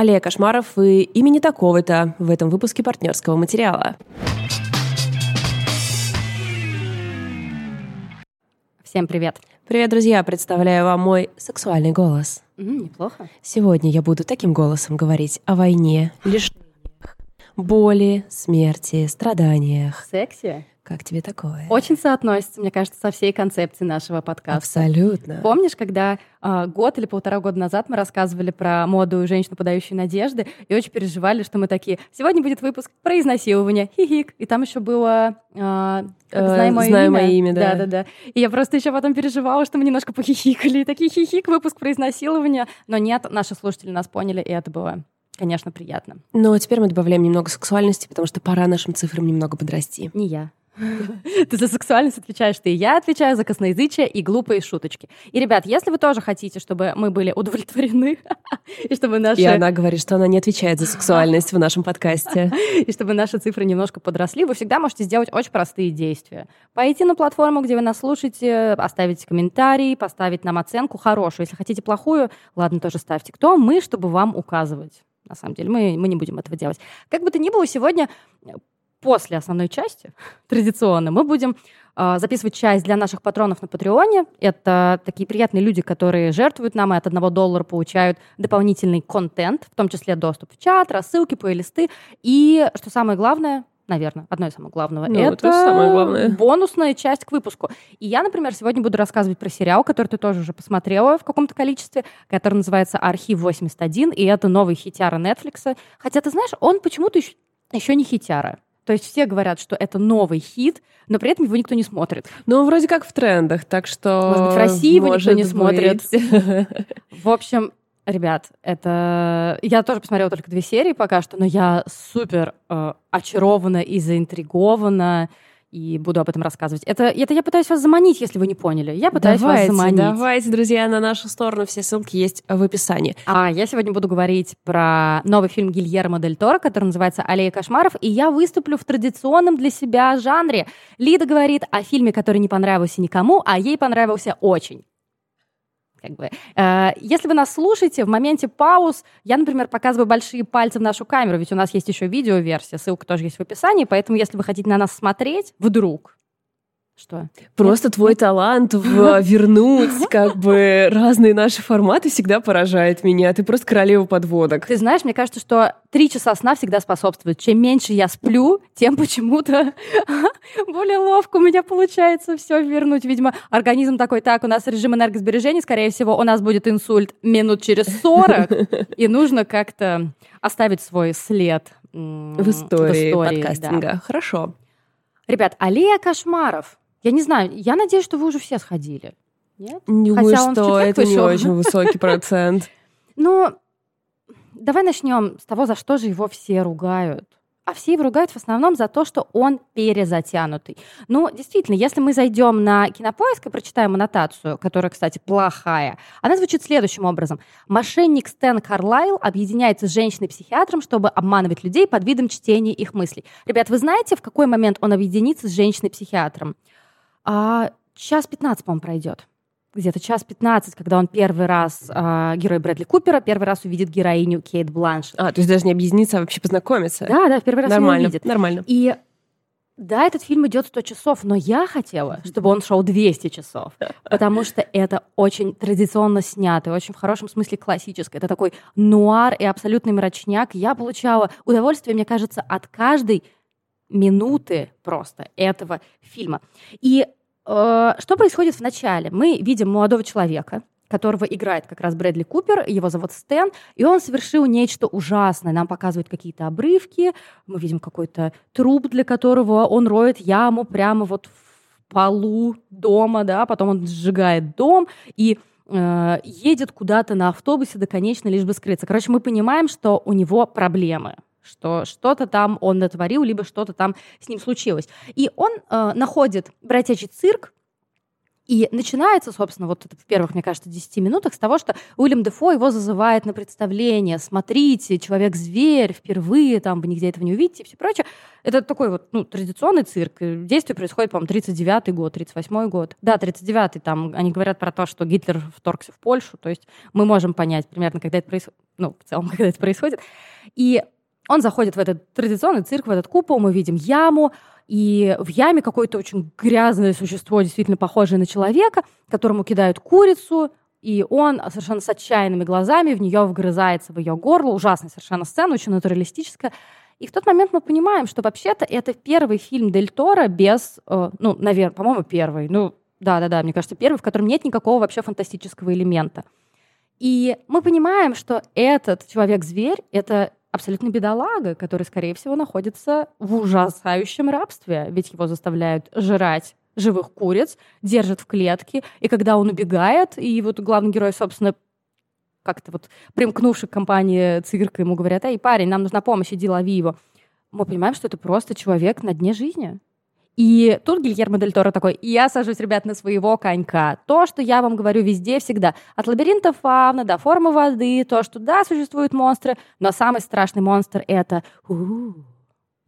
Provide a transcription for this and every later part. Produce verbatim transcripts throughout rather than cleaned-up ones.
«Аллея кошмаров» и «Имени такого-то» в этом выпуске партнерского материала. Всем привет. Привет, друзья. Представляю вам мой сексуальный голос. Mm, неплохо. Сегодня я буду таким голосом говорить о войне, лишениях, боли, смерти, страданиях. Сексе? Как тебе такое? Очень соотносится, мне кажется, со всей концепцией нашего подкаста. Абсолютно. Помнишь, когда э, год или полтора года назад мы рассказывали про моду «Женщину, подающую надежды», и очень переживали, что мы такие: сегодня будет выпуск про изнасилование, хихик. И там еще было э, «Знай мое Знаю имя». Мое имя, да. Да, да, да. И я просто еще потом переживала, что мы немножко похихикали. И такие: хихик, выпуск про изнасилование. Но нет, наши слушатели нас поняли, и это было, конечно, приятно. Но теперь мы добавляем немного сексуальности, потому что пора нашим цифрам немного подрасти. Не я. Ты за сексуальность отвечаешь ты, и я отвечаю за косноязычие и глупые шуточки. И, ребят, если вы тоже хотите, чтобы мы были удовлетворены, и чтобы наши... И она говорит, что она не отвечает за сексуальность в нашем подкасте. И чтобы наши цифры немножко подросли, вы всегда можете сделать очень простые действия. Пойти на платформу, где вы нас слушаете, оставить комментарий, поставить нам оценку хорошую. Если хотите плохую, ладно, тоже ставьте. Кто мы, чтобы вам указывать? На самом деле, мы, мы не будем этого делать. Как бы то ни было, сегодня... После основной части, традиционно, мы будем э, записывать часть для наших патронов на Патреоне. Это такие приятные люди, которые жертвуют нам и от одного доллара получают дополнительный контент, в том числе доступ в чат, рассылки, плейлисты. И, что самое главное, наверное, одно из самых главного, ну, это, это самое главное. Бонусная часть к выпуску. И я, например, сегодня буду рассказывать про сериал, который ты тоже уже посмотрела в каком-то количестве, который называется «Архив восемьдесят один», и это новый хитяра Netflix. Хотя, ты знаешь, он почему-то еще, еще не хитяра. То есть все говорят, что это новый хит, но при этом его никто не смотрит. Ну, вроде как в трендах, так что... Может быть, в России его никто не смотрит. В общем, ребят, это... Я тоже посмотрела только две серии пока что, но я супер э, очарована и заинтригована, и буду об этом рассказывать. Это, это я пытаюсь вас заманить, если вы не поняли. Я пытаюсь давайте, вас заманить. Давайте, друзья, на нашу сторону. Все ссылки есть в описании. А я сегодня буду говорить про новый фильм Гильермо Дель Торо, который называется «Аллея кошмаров», и я выступлю в традиционном для себя жанре. Лида говорит о фильме, который не понравился никому, а ей понравился очень. Как бы. Если вы нас слушаете, в моменте пауз я, например, показываю большие пальцы в нашу камеру, ведь у нас есть еще видеоверсия, ссылка тоже есть в описании, поэтому если вы хотите на нас смотреть, вдруг... Что? Просто Нет? твой талант в вернуть как бы разные наши форматы всегда поражает меня. Ты просто королева подводок. Ты знаешь, мне кажется, что три часа сна всегда способствует. Чем меньше я сплю, тем почему-то более ловко у меня получается все вернуть. Видимо, организм такой: так, у нас режим энергосбережения, скорее всего, у нас будет инсульт минут через сорок, и нужно как-то оставить свой след в истории подкастинга. Хорошо. Ребят, «Аллея кошмаров». Я не знаю, я надеюсь, что вы уже все сходили. Нет? Думаю, что это не очень высокий процент. Ну, давай начнем с того, за что же его все ругают. А все его ругают в основном за то, что он перезатянутый. Ну, действительно, если мы зайдем на Кинопоиск и прочитаем аннотацию, которая, кстати, плохая, она звучит следующим образом. Мошенник Стэн Карлайл объединяется с женщиной-психиатром, чтобы обманывать людей под видом чтения их мыслей. Ребят, вы знаете, в какой момент он объединится с женщиной-психиатром? А, час пятнадцать, по-моему, пройдет. Где-то час пятнадцать, когда он первый раз, э, герой Брэдли Купера, первый раз увидит героиню Кейт Бланшетт. А, то есть даже не объединиться, а вообще познакомиться. Да, да, в первый раз он увидит. Нормально, нормально. И да, этот фильм идет сто часов, но я хотела, чтобы он шел двести часов, потому что это очень традиционно снято, очень в хорошем смысле классическое. Это такой нуар и абсолютный мрачняк. Я получала удовольствие, мне кажется, от каждой минуты просто этого фильма. И что происходит в начале? Мы видим молодого человека, которого играет как раз Брэдли Купер, его зовут Стэн, и он совершил нечто ужасное. Нам показывают какие-то обрывки, мы видим какой-то труп, для которого он роет яму прямо вот в полу дома, да, потом он сжигает дом и э, едет куда-то на автобусе до конечной, лишь бы скрыться. Короче, мы понимаем, что у него проблемы, что что-то там он натворил, либо что-то там с ним случилось. И он э, находит бродячий цирк И начинается, собственно, вот это в первых, мне кажется, десяти минутах с того, что Уиллем Дефо его зазывает на представление. Смотрите, человек-зверь, впервые, там, вы нигде этого не увидите и все прочее. Это такой вот, ну, традиционный цирк. Действие происходит, по-моему, тридцать девятый год, тридцать восьмой год. Да, тридцать девятый, там, они говорят про то, что Гитлер вторгся в Польшу. То есть мы можем понять примерно, когда это происходит, ну, в целом, когда это происходит. И он заходит в этот традиционный цирк, в этот купол, мы видим яму, и в яме какое-то очень грязное существо, действительно похожее на человека, которому кидают курицу, и он совершенно с отчаянными глазами в нее вгрызается, в ее горло. Ужасная совершенно сцена, очень натуралистическая. И в тот момент мы понимаем, что вообще-то это первый фильм Дель Торо без, ну, наверное, по-моему, первый, ну, да-да-да, мне кажется, первый, в котором нет никакого вообще фантастического элемента. И мы понимаем, что этот человек-зверь — это абсолютно бедолага, который, скорее всего, находится в ужасающем рабстве, ведь его заставляют жрать живых куриц, держат в клетке, и когда он убегает, и вот главный герой, собственно, как-то вот примкнувший к компании цирка, ему говорят: «Эй, парень, нам нужна помощь, иди лови его». Мы понимаем, что это просто человек на дне жизни. И тут Гильермо Дель Торо такой: я сажусь, ребят, на своего конька. То, что я вам говорю везде, всегда. От лабиринта фауны до формы воды, то, что да, существуют монстры, но самый страшный монстр — это у-у,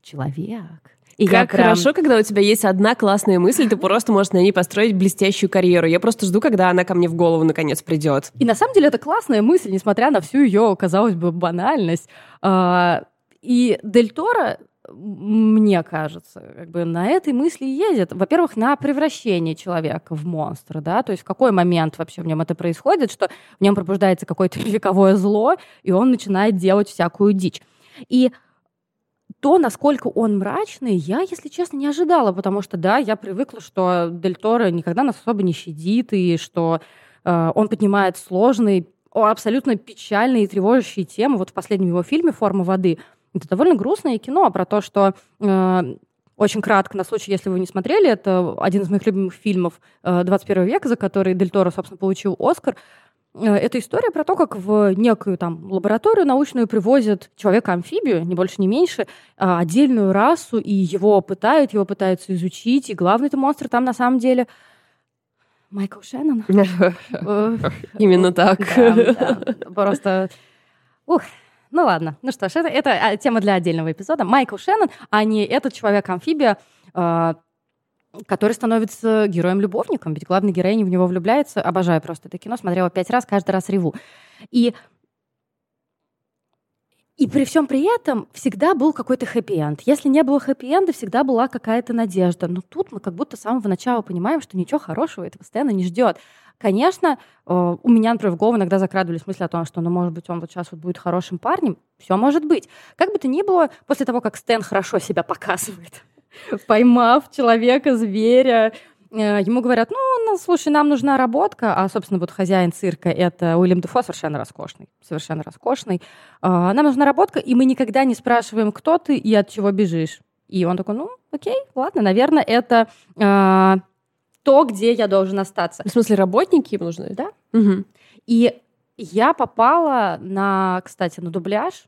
человек. И как прям... хорошо, когда у тебя есть одна классная мысль, ты просто можешь на ней построить блестящую карьеру. Я просто жду, когда она ко мне в голову наконец придет. И на самом деле это классная мысль, несмотря на всю ее, казалось бы, банальность. И Дель Торо, мне кажется, как бы на этой мысли едет. Во-первых, на превращение человека в монстра, да, то есть в какой момент вообще в нем это происходит, что в нем пробуждается какое-то вековое зло, и он начинает делать всякую дичь. И то, насколько он мрачный, я, если честно, не ожидала, потому что, да, я привыкла, что Дель Торо никогда нас особо не щадит, и что э, он поднимает сложные, абсолютно печальные и тревожащие темы. Вот в последнем его фильме «Форма воды» это довольно грустное кино про то, что э, очень кратко, на случай, если вы не смотрели, это один из моих любимых фильмов э, двадцать первого века, за который Дель Торо, собственно, получил «Оскар». Э, это история про то, как в некую там лабораторию научную привозят человека-амфибию, ни больше, ни меньше, э, отдельную расу, и его пытают, его пытаются изучить, и главный-то монстр там на самом деле... Майкл Шеннон. Именно так. Просто... Ух... Ну ладно, ну что ж, это, это тема для отдельного эпизода. Майкл Шеннон, а не этот человек-амфибия, э, который становится героем-любовником, ведь главная героиня в него влюбляется. Обожаю просто это кино, смотрела пять раз, каждый раз реву. И, и при всем при этом всегда был какой-то хэппи-энд. Если не было хэппи-энда, всегда была какая-то надежда. Но тут мы как будто с самого начала понимаем, что ничего хорошего это постоянно не ждет. Конечно, у меня, например, в голову иногда закрадывались мысли о том, что, ну, может быть, он вот сейчас вот будет хорошим парнем. Все может быть. Как бы то ни было, после того, как Стэн хорошо себя показывает, поймав человека, зверя, ему говорят: ну, слушай, нам нужна работка. А, собственно, вот хозяин цирка — это Уиллем Дефо, совершенно роскошный. Совершенно роскошный. Нам нужна работка, и мы никогда не спрашиваем, кто ты и от чего бежишь. И он такой: ну, окей, ладно, наверное, это... то, где я должен остаться. В смысле, работники им нужны? Да. Угу. И я попала на, кстати, на дубляж.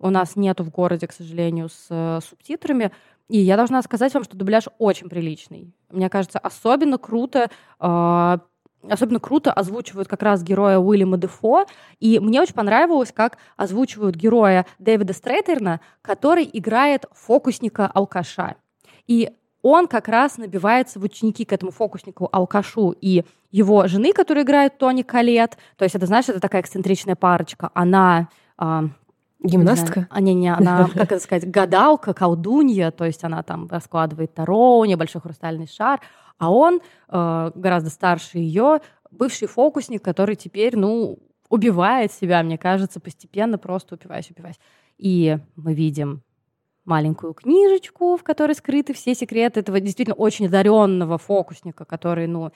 У нас нету в городе, к сожалению, с субтитрами. И я должна сказать вам, что дубляж очень приличный. Мне кажется, особенно круто... Э- Особенно круто озвучивают как раз героя Уильяма Дефо. И мне очень понравилось, как озвучивают героя Дэвида Стрэтэйрна, который играет фокусника-алкаша. И он как раз набивается в ученики к этому фокуснику-алкашу и его жены, которую играет Тони Коллетт. То есть это, знаешь, это такая эксцентричная парочка. Она... Э, Гимнастка? А, не, не, она, как это сказать, гадалка, колдунья. То есть она там раскладывает таро, небольшой хрустальный шар. А он, э, гораздо старше ее, бывший фокусник, который теперь, ну, убивает себя, мне кажется, постепенно, просто упиваясь, упиваясь. И мы видим маленькую книжечку, в которой скрыты все секреты этого действительно очень одаренного фокусника, который, ну,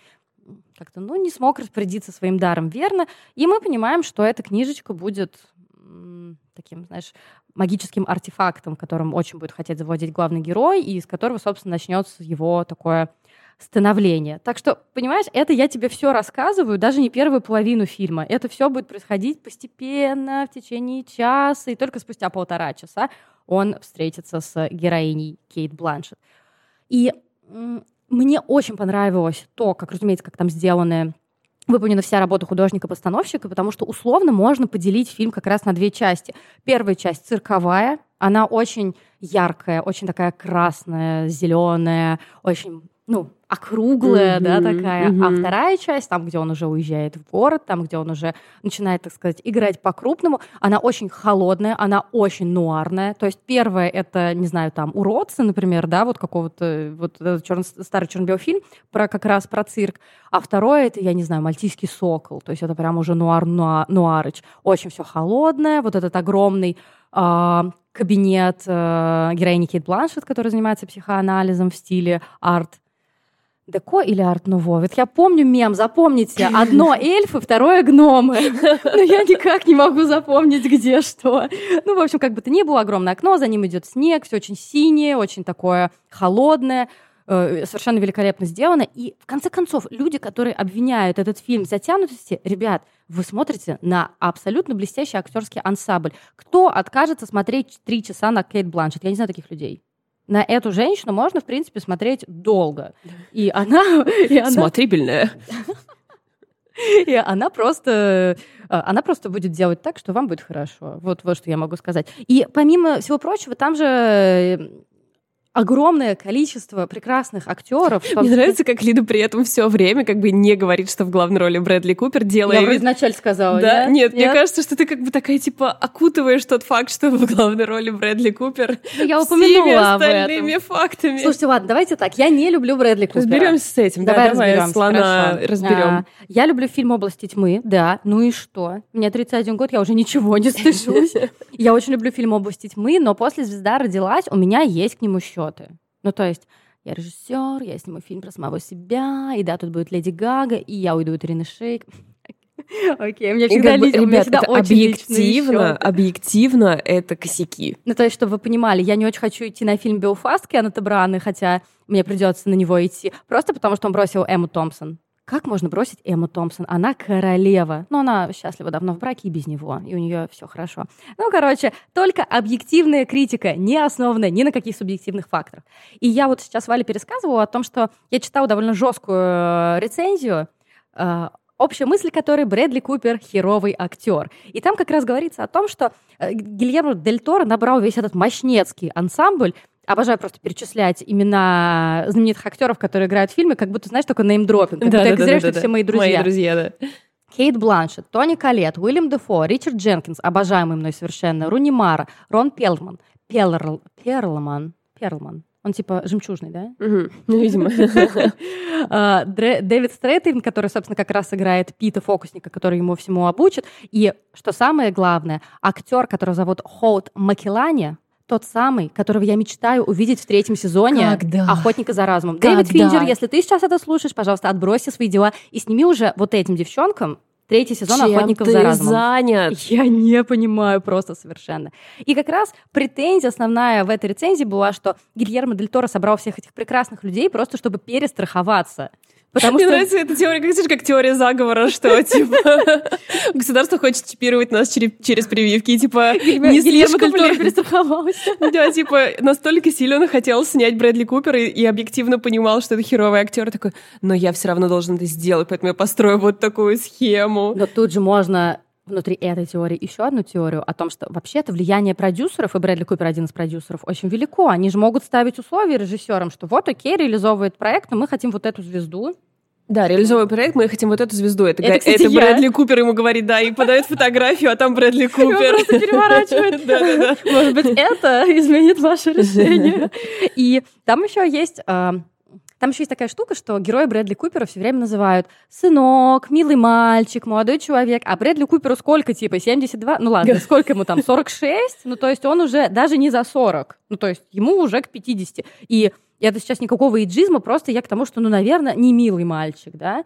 как-то, ну, не смог распорядиться своим даром верно. И мы понимаем, что эта книжечка будет м- таким, знаешь, магическим артефактом, которым очень будет хотеть завладеть главный герой, и из которого, собственно, начнется его такое становление. Так что, понимаешь, это я тебе все рассказываю, даже не первую половину фильма. Это все будет происходить постепенно, в течение часа, и только спустя полтора часа он встретится с героиней Кейт Бланшетт. И Мне очень понравилось то, как, разумеется, как там сделаны, выполнена вся работа художника-постановщика, потому что условно можно поделить фильм как раз на две части. Первая часть цирковая, она очень яркая, очень такая красная, зеленая, очень, ну, округлая, mm-hmm, да, такая. Mm-hmm. А вторая часть, там, где он уже уезжает в город, там, где он уже начинает, так сказать, играть по-крупному, она очень холодная, она очень нуарная. То есть первая — это, не знаю, там, «Уродцы», например, да, вот какого-то, вот черно- старый черно-белый фильм про, как раз про цирк. А второе — это, я не знаю, «Мальтийский сокол». То есть это прям уже нуар-нуарыч. Очень все холодное, вот этот огромный... Э- кабинет э, героини Кейт Бланшетт, которая занимается психоанализом в стиле арт-деко или арт-нуво. Вот я помню мем, запомните, одно эльфы, второе гномы. Но я никак не могу запомнить, где что. Ну, в общем, как бы то ни было, огромное окно, за ним идет снег, все очень синее, очень такое холодное, э, совершенно великолепно сделано. И, в конце концов, люди, которые обвиняют этот фильм в затянутости, ребят, вы смотрите на абсолютно блестящий актерский ансамбль. Кто откажется смотреть три часа на Кейт Бланшетт? Я не знаю таких людей. На эту женщину можно, в принципе, смотреть долго. И она... И она... Смотрибельная. И она просто, она просто будет делать так, что вам будет хорошо. Вот, вот что я могу сказать. И помимо всего прочего, там же... огромное количество прекрасных актеров. Мне нравится, как Лида при этом все время как бы не говорит, что в главной роли Брэдли Купер, делает... Я вроде вначале сказала, да? Нет, нет, нет, мне кажется, что ты как бы такая, типа, окутываешь тот факт, что в главной роли Брэдли Купер. Ну, я упомянула об этом. Всеми остальными фактами. Слушайте, ладно, давайте так, я не люблю Брэдли Купера. Разберемся с этим, давай, да, разберемся, слона разберем. А, я люблю фильм «Области тьмы», да, ну и что? Мне тридцать один год, я уже ничего не стыжусь. Я очень люблю фильм «Области тьмы», но после «Звезда родилась» у меня есть к нему счет. Ну, то есть, я режиссер, я сниму фильм про самого себя, и да, тут будет Леди Гага, и я уйду от Ирины Шейк. Окей, okay, у меня всегда, ли, ребят, у меня всегда очень объективно, объективно это косяки. Ну, то есть, чтобы вы понимали, я не очень хочу идти на фильм «Белфаст» Яна Табранена, хотя мне придется на него идти, просто потому что он бросил Эмму Томпсон. Как можно бросить Эмму Томпсон? Она королева. Ну, она счастлива давно в браке и без него, и у нее все хорошо. Ну, короче, только объективная критика, не основанная ни на каких субъективных факторах. И я вот сейчас Вале пересказывала о том, что я читала довольно жесткую рецензию, э, общая мысль которой — Брэдли Купер — херовый актер. И там как раз говорится о том, что Гильермо Дель Торо набрал весь этот мощнецкий ансамбль. Обожаю просто перечислять имена знаменитых актеров, которые играют в фильме, как будто, знаешь, только неймдропинг. Как да, будто да, я да, зря, да, что да, все да. мои друзья. Мои друзья, да. Кейт Бланшетт, Тони Коллетт, Уиллем Дефо, Ричард Дженкинс, обожаемый мной совершенно, Руни Мара, Рон Перлман. Перлман. Перлман. Перлман. Он типа жемчужный, да? Ну, видимо. Дэвид Стрэтэйрн, который, собственно, как раз играет Пита, фокусника, который ему всему обучит. И, что самое главное, актер, которого зовут Хоут Маккэллани, тот самый, которого я мечтаю увидеть в третьем сезоне Когда? «Охотника за разумом». Когда? Дэвид Финчер, если ты сейчас это слушаешь, пожалуйста, отбрось свои дела и сними уже вот этим девчонкам третий сезон Чем «Охотников за разумом». Занят? Я не понимаю просто совершенно. И как раз претензия основная в этой рецензии была, что Гильермо Дель Торо собрал всех этих прекрасных людей просто, чтобы перестраховаться. Потому Мне что... нравится эта теория, как, знаешь, как теория заговора, что, типа, государство хочет чипировать нас через прививки, и, типа, не слишком... Да, типа, настолько сильно хотел снять Брэдли Купера и объективно понимал, что это херовый актер, такой, но я все равно должен это сделать, поэтому я построю вот такую схему. Но тут же можно... внутри этой теории еще одну теорию о том, что вообще-то влияние продюсеров, и Брэдли Купер один из продюсеров, очень велико. Они же могут ставить условия режиссерам, что вот, окей, реализовывает проект, но мы хотим вот эту звезду. Да, реализовывает проект, мы хотим вот эту звезду. Это, это, кстати, это Брэдли Купер ему говорит, да, и подает фотографию, а там Брэдли Купер. Он просто переворачивает. Может быть, это изменит ваше решение. И там еще есть... Там еще есть такая штука, что героя Брэдли Купера все время называют сынок, милый мальчик, молодой человек. А Брэдли Куперу сколько, типа, семьдесят два? Ну ладно, сколько ему там, сорок шесть? Ну то есть он уже даже не за сорок. Ну то есть ему уже к пятидесяти. И это сейчас никакого эйджизма, просто я к тому, что, ну, наверное, не милый мальчик, да.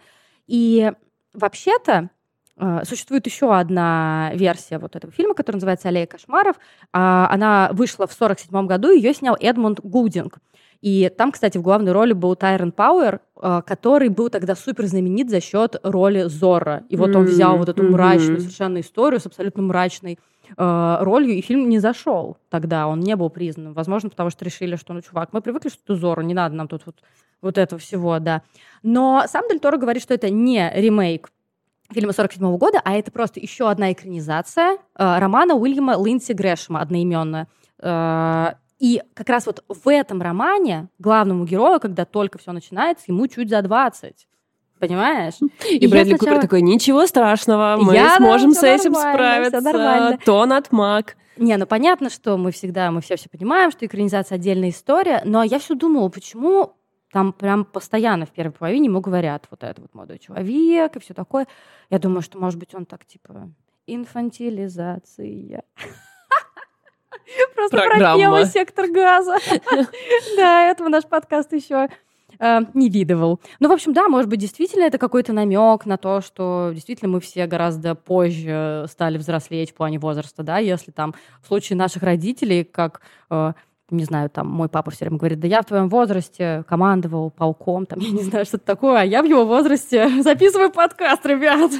И вообще-то существует еще одна версия вот этого фильма, который называется «Аллея кошмаров». Она вышла в сорок седьмом году, ее снял Эдмунд Гудинг. И там, кстати, в главной роли был Тайрон Пауэр, который был тогда супер знаменит за счет роли Зорро. И вот он взял вот эту мрачную совершенно историю с абсолютно мрачной э, ролью, и фильм не зашел тогда, он не был признан. Возможно, потому что решили, что, ну, чувак, мы привыкли, что ты Зорро, не надо нам тут вот, вот этого всего, да. Но сам Дель Торо говорит, что это не ремейк фильма сорок седьмого года, а это просто еще одна экранизация э, романа Уильяма Линдси Грэшема одноименно. Э, и как раз вот в этом романе главному герою, когда только все начинается, ему чуть за двадцать. Понимаешь? И, и Брэдли сначала... Купер такой, ничего страшного, мы я, сможем да, с этим справиться. Тон от Мак. Не, ну понятно, что мы всегда, мы все-все понимаем, что экранизация отдельная история, но я все думала, почему там прям постоянно в первой половине ему говорят вот этот вот молодой человек и все такое. Я думаю, что, может быть, он так типа инфантилизация. Просто пропела сектор газа. Да, этого наш подкаст еще... не видывал. Ну, в общем, да, может быть, действительно это какой-то намек на то, что действительно мы все гораздо позже стали взрослеть в плане возраста, да, если там в случае наших родителей, как, э, не знаю, там мой папа все время говорит, да я в твоем возрасте командовал полком, там, я не знаю, что-то такое, а я в его возрасте записываю подкаст, ребят,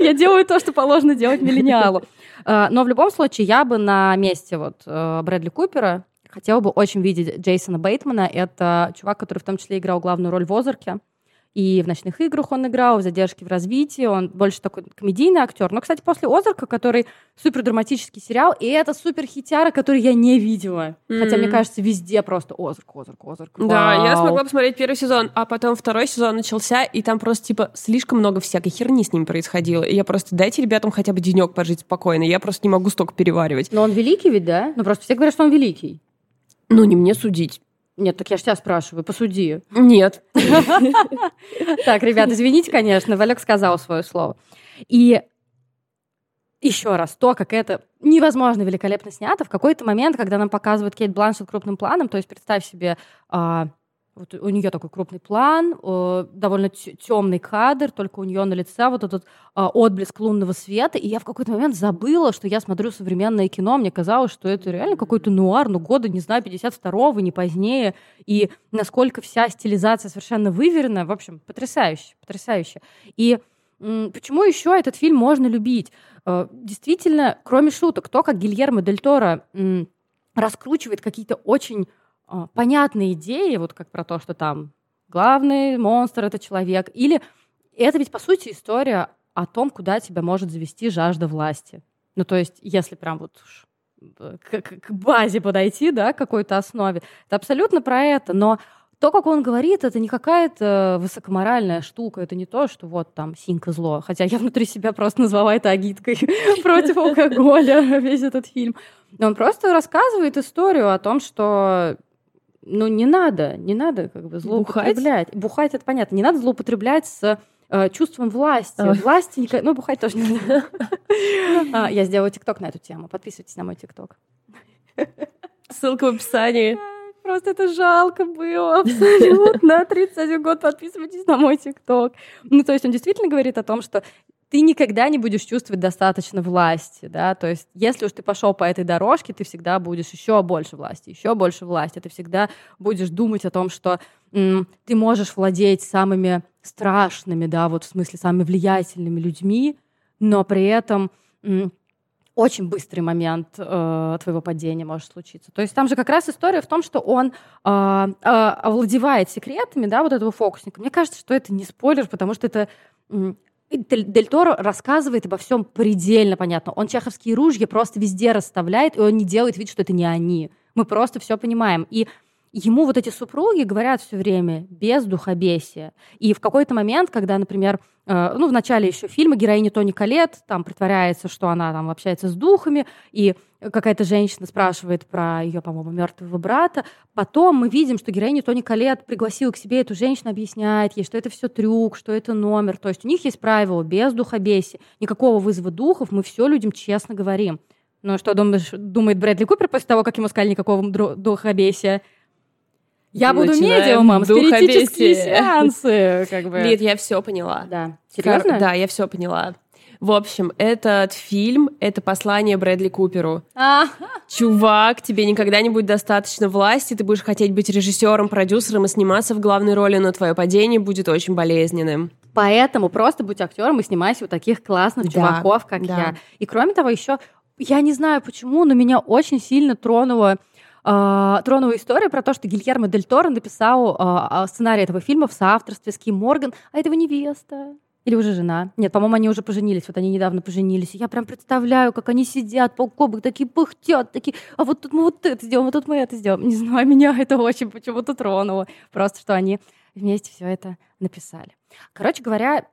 я делаю то, что положено делать миллениалу. Но в любом случае я бы на месте вот Брэдли Купера хотела бы очень видеть Джейсона Бейтмана. Это чувак, который в том числе играл главную роль в «Озарке». И в «Ночных играх» он играл, в «Задержке в развитии». Он больше такой комедийный актер. Но, кстати, после «Озарка», который супердраматический сериал, и это суперхитяра, который я не видела. Mm-hmm. Хотя, мне кажется, везде просто «Озарк», «Озарк», «Озарк». Вау. Да, я смогла посмотреть первый сезон, а потом второй сезон начался, и там просто, типа, слишком много всякой херни с ним происходило. И я просто, дайте ребятам хотя бы денек пожить спокойно, я просто не могу столько переваривать. Но он великий ведь, да? Ну, просто все говорят, что он великий. Ну, не мне судить. Нет, так я ж тебя спрашиваю, посуди. Нет. Так, ребят, извините, конечно, Валек сказал свое слово. И еще раз, то, как это невозможно великолепно снято, в какой-то момент, когда нам показывают Кейт Бланшетт крупным планом, то есть представь себе, вот у нее такой крупный план, довольно темный кадр, только у нее на лице вот этот отблеск лунного света, и я в какой-то момент забыла, что я смотрю современное кино, мне казалось, что это реально какой-то нуар, ну года, не знаю, пятьдесят второго, не позднее, и насколько вся стилизация совершенно выверена, в общем, потрясающе, потрясающе. И м- почему еще этот фильм можно любить? Э- действительно, кроме шуток, то, как Гильермо Дель Торо м- раскручивает какие-то очень э- понятные идеи, вот как про то, что там главный монстр — это человек, или это ведь, по сути, история о том, куда тебя может завести жажда власти. Ну, то есть, если прям вот к, к базе подойти, да, к какой-то основе, это абсолютно про это. Но то, как он говорит, это не какая-то высокоморальная штука, это не то, что вот там синька зло. Хотя я внутри себя просто назвала это агиткой против алкоголя весь этот фильм. Но он просто рассказывает историю о том, что... ну, не надо, не надо как бы злоупотреблять. Бухать? Бухать, это понятно. Не надо злоупотреблять с... чувством власти. Ой. Власти никак... Ну, бухать тоже не надо. а, я сделаю тикток на эту тему. Подписывайтесь на мой тикток. Ссылка в описании. Просто это жалко было. Абсолютно. тридцать один год подписывайтесь на мой тикток. Ну, то есть он действительно говорит о том, что ты никогда не будешь чувствовать достаточно власти, да, то есть если уж ты пошел по этой дорожке, ты всегда будешь еще больше власти, еще больше власти, ты всегда будешь думать о том, что м- ты можешь владеть самыми страшными, да, вот в смысле самыми влиятельными людьми, но при этом м- очень быстрый момент э- твоего падения может случиться. То есть там же как раз история в том, что он э- э- овладевает секретами, да, вот этого фокусника. Мне кажется, что это не спойлер, потому что это... М- Дель Торо рассказывает обо всем предельно понятно. Он чеховские ружья просто везде расставляет, и он не делает вид, что это не они. Мы просто все понимаем. И ему вот эти супруги говорят все время без духобесия. И в какой-то момент, когда, например, э, ну, в начале еще фильма героиня Тони Коллетт там притворяется, что она там общается с духами, и какая-то женщина спрашивает про ее, по-моему, мертвого брата. Потом мы видим, что героиня Тони Коллетт пригласила к себе эту женщину, объясняет ей, что это все трюк, что это номер. То есть у них есть правило без духобесия, никакого вызова духов, мы все людям честно говорим. Но что думаешь, думает Брэдли Купер после того, как ему сказали никакого духобесия? Я буду медиумом, спиритические сеансы. Как бы. Лид, я все поняла. Да. Серьезно? Да, я все поняла. В общем, этот фильм — это послание Брэдли Куперу. Чувак, тебе никогда не будет достаточно власти, ты будешь хотеть быть режиссером, продюсером и сниматься в главной роли, но твое падение будет очень болезненным. Поэтому просто будь актером и снимайся у таких классных да, чуваков, как да. я. И кроме того, еще Я не знаю почему, но меня очень сильно тронула, э, тронула история про то, что Гильермо Дель Торо написал э, сценарий этого фильма в соавторстве с Ким Морган, а это его невеста. Или уже жена. Нет, по-моему, они уже поженились. Вот они недавно поженились. И я прям представляю, как они сидят полкобок, такие пыхтят, такие, а вот тут мы вот это сделаем, а тут мы это сделаем. Не знаю, меня это очень почему-то тронуло. Просто, что они вместе все это написали. Короче говоря,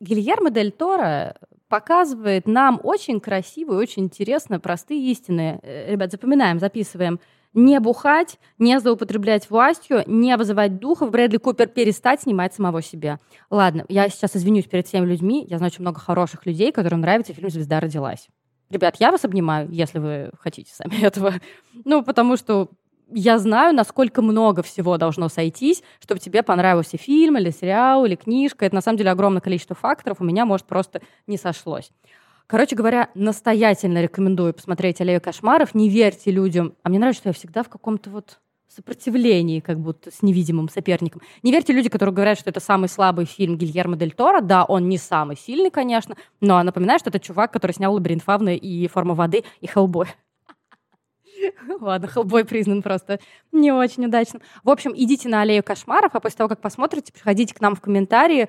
Гильермо Дель Торо показывает нам очень красивые, очень интересные, простые истины. Ребят, запоминаем, записываем. Не бухать, не злоупотреблять властью, не вызывать духов. Брэдли Купер перестать снимать самого себя. Ладно, я сейчас извинюсь перед всеми людьми. Я знаю очень много хороших людей, которым нравится фильм «Звезда родилась». Ребят, я вас обнимаю, если вы хотите сами этого. Ну, потому что я знаю, насколько много всего должно сойтись, чтобы тебе понравился фильм или сериал, или книжка. Это, на самом деле, огромное количество факторов. У меня, может, просто не сошлось. Короче говоря, настоятельно рекомендую посмотреть «Аллею кошмаров». Не верьте людям. А мне нравится, что я всегда в каком-то вот сопротивлении, как будто с невидимым соперником. Не верьте людям, которые говорят, что это самый слабый фильм Гильермо Дель Торо. Да, он не самый сильный, конечно, но напоминаю, что это чувак, который снял «Лабиринт фауны» и «Форму воды» и «Хеллбой». Ладно, «Хеллбой» признан просто не очень удачным. В общем, идите на «Аллею кошмаров», а после того, как посмотрите, приходите к нам в комментарии,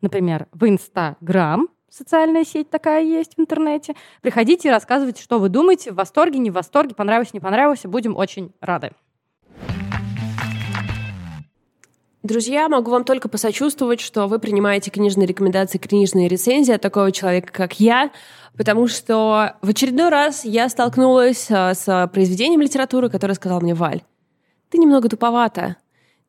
например, в Инстаграм. Социальная сеть такая есть в интернете. Приходите и рассказывайте, что вы думаете. В восторге, не в восторге, понравилось, не понравилось. Будем очень рады. Друзья, могу вам только посочувствовать, что вы принимаете книжные рекомендации, книжные рецензии от такого человека, как я, потому что в очередной раз я столкнулась с произведением литературы, которое сказал мне: Валь, ты немного туповата.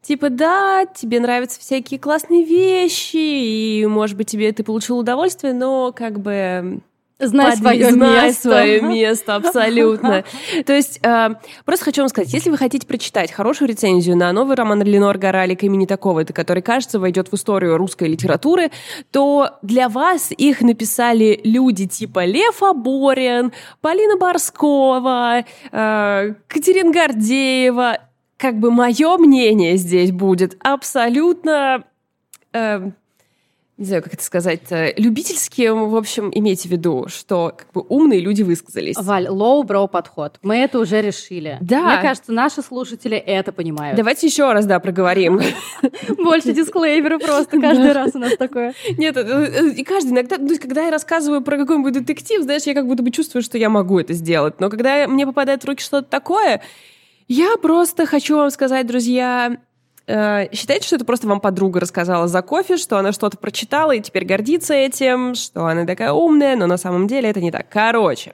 Типа, да, тебе нравятся всякие классные вещи, и, может быть, тебе ты получил удовольствие, но как бы... Знай свое место. Знай свое место, абсолютно. То есть, э, просто хочу вам сказать, если вы хотите прочитать хорошую рецензию на новый роман Линор Горалик «Имени такого-то», который, кажется, войдет в историю русской литературы, то для вас их написали люди типа Лев Аборин, Полина Борскова, э, Катерина Гордеева... Как бы мое мнение здесь будет абсолютно, э, не знаю, как это сказать, любительским. В общем, имейте в виду, что как бы умные люди высказались. Валь, лоу-броу подход. Мы это уже решили. Да. Мне кажется, наши слушатели это понимают. Давайте еще раз, да, проговорим. Больше дисклеймера просто каждый раз у нас такое. Нет, и каждый иногда, когда я рассказываю про какой-нибудь детектив, знаешь, я как будто бы чувствую, что я могу это сделать. Но когда мне попадает в руки что-то такое... Я просто хочу вам сказать, друзья, э, считайте, что это просто вам подруга рассказала за кофе, что она что-то прочитала и теперь гордится этим, что она такая умная, но на самом деле это не так. Короче.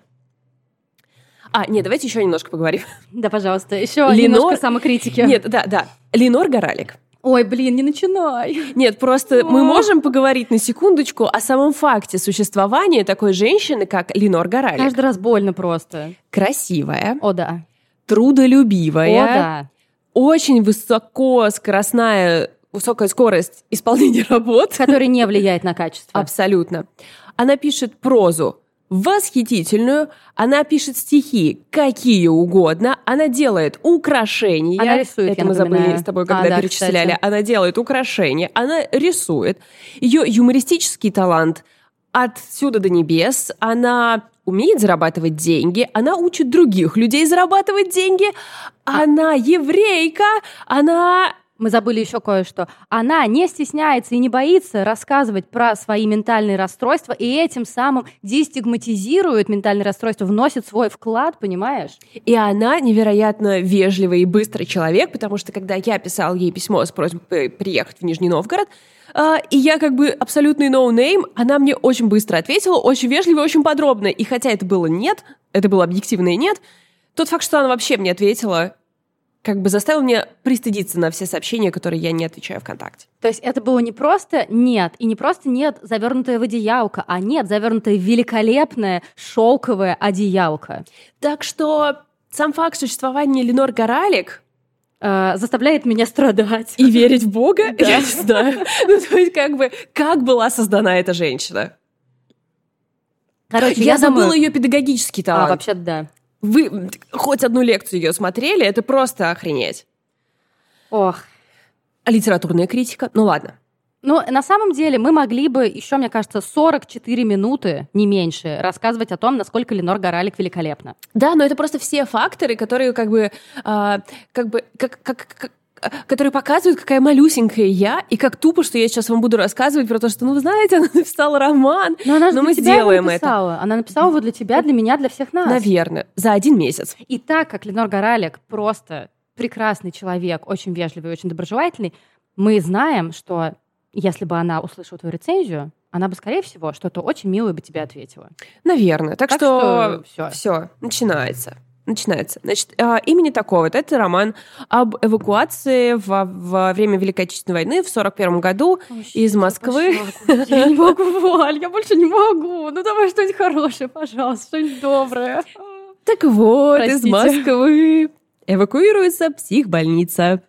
А, нет, давайте еще немножко поговорим. Да, пожалуйста, еще Линор... немножко самокритики. Нет, да, да. Линор Горалик. Ой, блин, не начинай. Нет, просто О. мы можем поговорить на секундочку о самом факте существования такой женщины, как Линор Горалик. Каждый раз больно просто. Красивая. О, да. Трудолюбивая, О, да. очень высоко скоростная, высокая скорость исполнения работ. Которая не влияет на качество. Абсолютно. Она пишет прозу восхитительную, она пишет стихи какие угодно, она делает украшения. Она рисует, Это я мы напоминаю. Забыли с тобой, когда а, да, перечисляли. Кстати. Она делает украшения, она рисует. Ее юмористический талант отсюда до небес, она... умеет зарабатывать деньги, она учит других людей зарабатывать деньги, она еврейка, она... Мы забыли еще кое-что. Она не стесняется и не боится рассказывать про свои ментальные расстройства, и этим самым дестигматизирует ментальные расстройства, вносит свой вклад, понимаешь? И она невероятно вежливый и быстрый человек, потому что, когда я писала ей письмо с просьбой приехать в Нижний Новгород, Uh, и я как бы абсолютный ноунейм, она мне очень быстро ответила, очень вежливо, очень подробно. И хотя это было нет, это было объективное нет, тот факт, что она вообще мне ответила, как бы заставил меня пристыдиться на все сообщения, которые я не отвечаю ВКонтакте. То есть это было не просто нет, и не просто нет завернутая в одеялко, а нет завернутая в великолепная шелковая одеялко. Так что сам факт существования Линор Горалик... заставляет меня страдать. И верить в Бога? Да. Я не знаю. Ну, то есть, как бы, как была создана эта женщина? Короче, я, я забыла думаю... ее педагогический талант. А, вообще-то да. Вы хоть одну лекцию ее смотрели, это просто охренеть. Ох. А литературная критика? Ну, ладно. Ну, на самом деле, мы могли бы еще, мне кажется, сорок четыре минуты, не меньше, рассказывать о том, насколько Линор Горалик великолепна. Да, но это просто все факторы, которые как бы... Э, как бы как, как, как... которые показывают, какая малюсенькая я, и как тупо, что я сейчас вам буду рассказывать про то, что, ну, знаете, она написала роман, но, она но мы сделаем написала. это. Она написала его для тебя, для меня, для всех нас. Наверное, за один месяц. И так как Линор Горалик просто прекрасный человек, очень вежливый, очень доброжелательный, мы знаем, что если бы она услышала твою рецензию, она бы, скорее всего, что-то очень милое бы тебе ответила. Наверное. Так, так что, что... все, начинается. Начинается. Значит, «Имени такого-то» — это роман об эвакуации во, во время Великой Отечественной войны в сорок первом году Ой, из Москвы. Пошла, я не могу, Валь, я больше не могу. Ну, давай что-нибудь хорошее, пожалуйста, что-нибудь доброе. Так вот, простите. Из Москвы эвакуируется психбольница.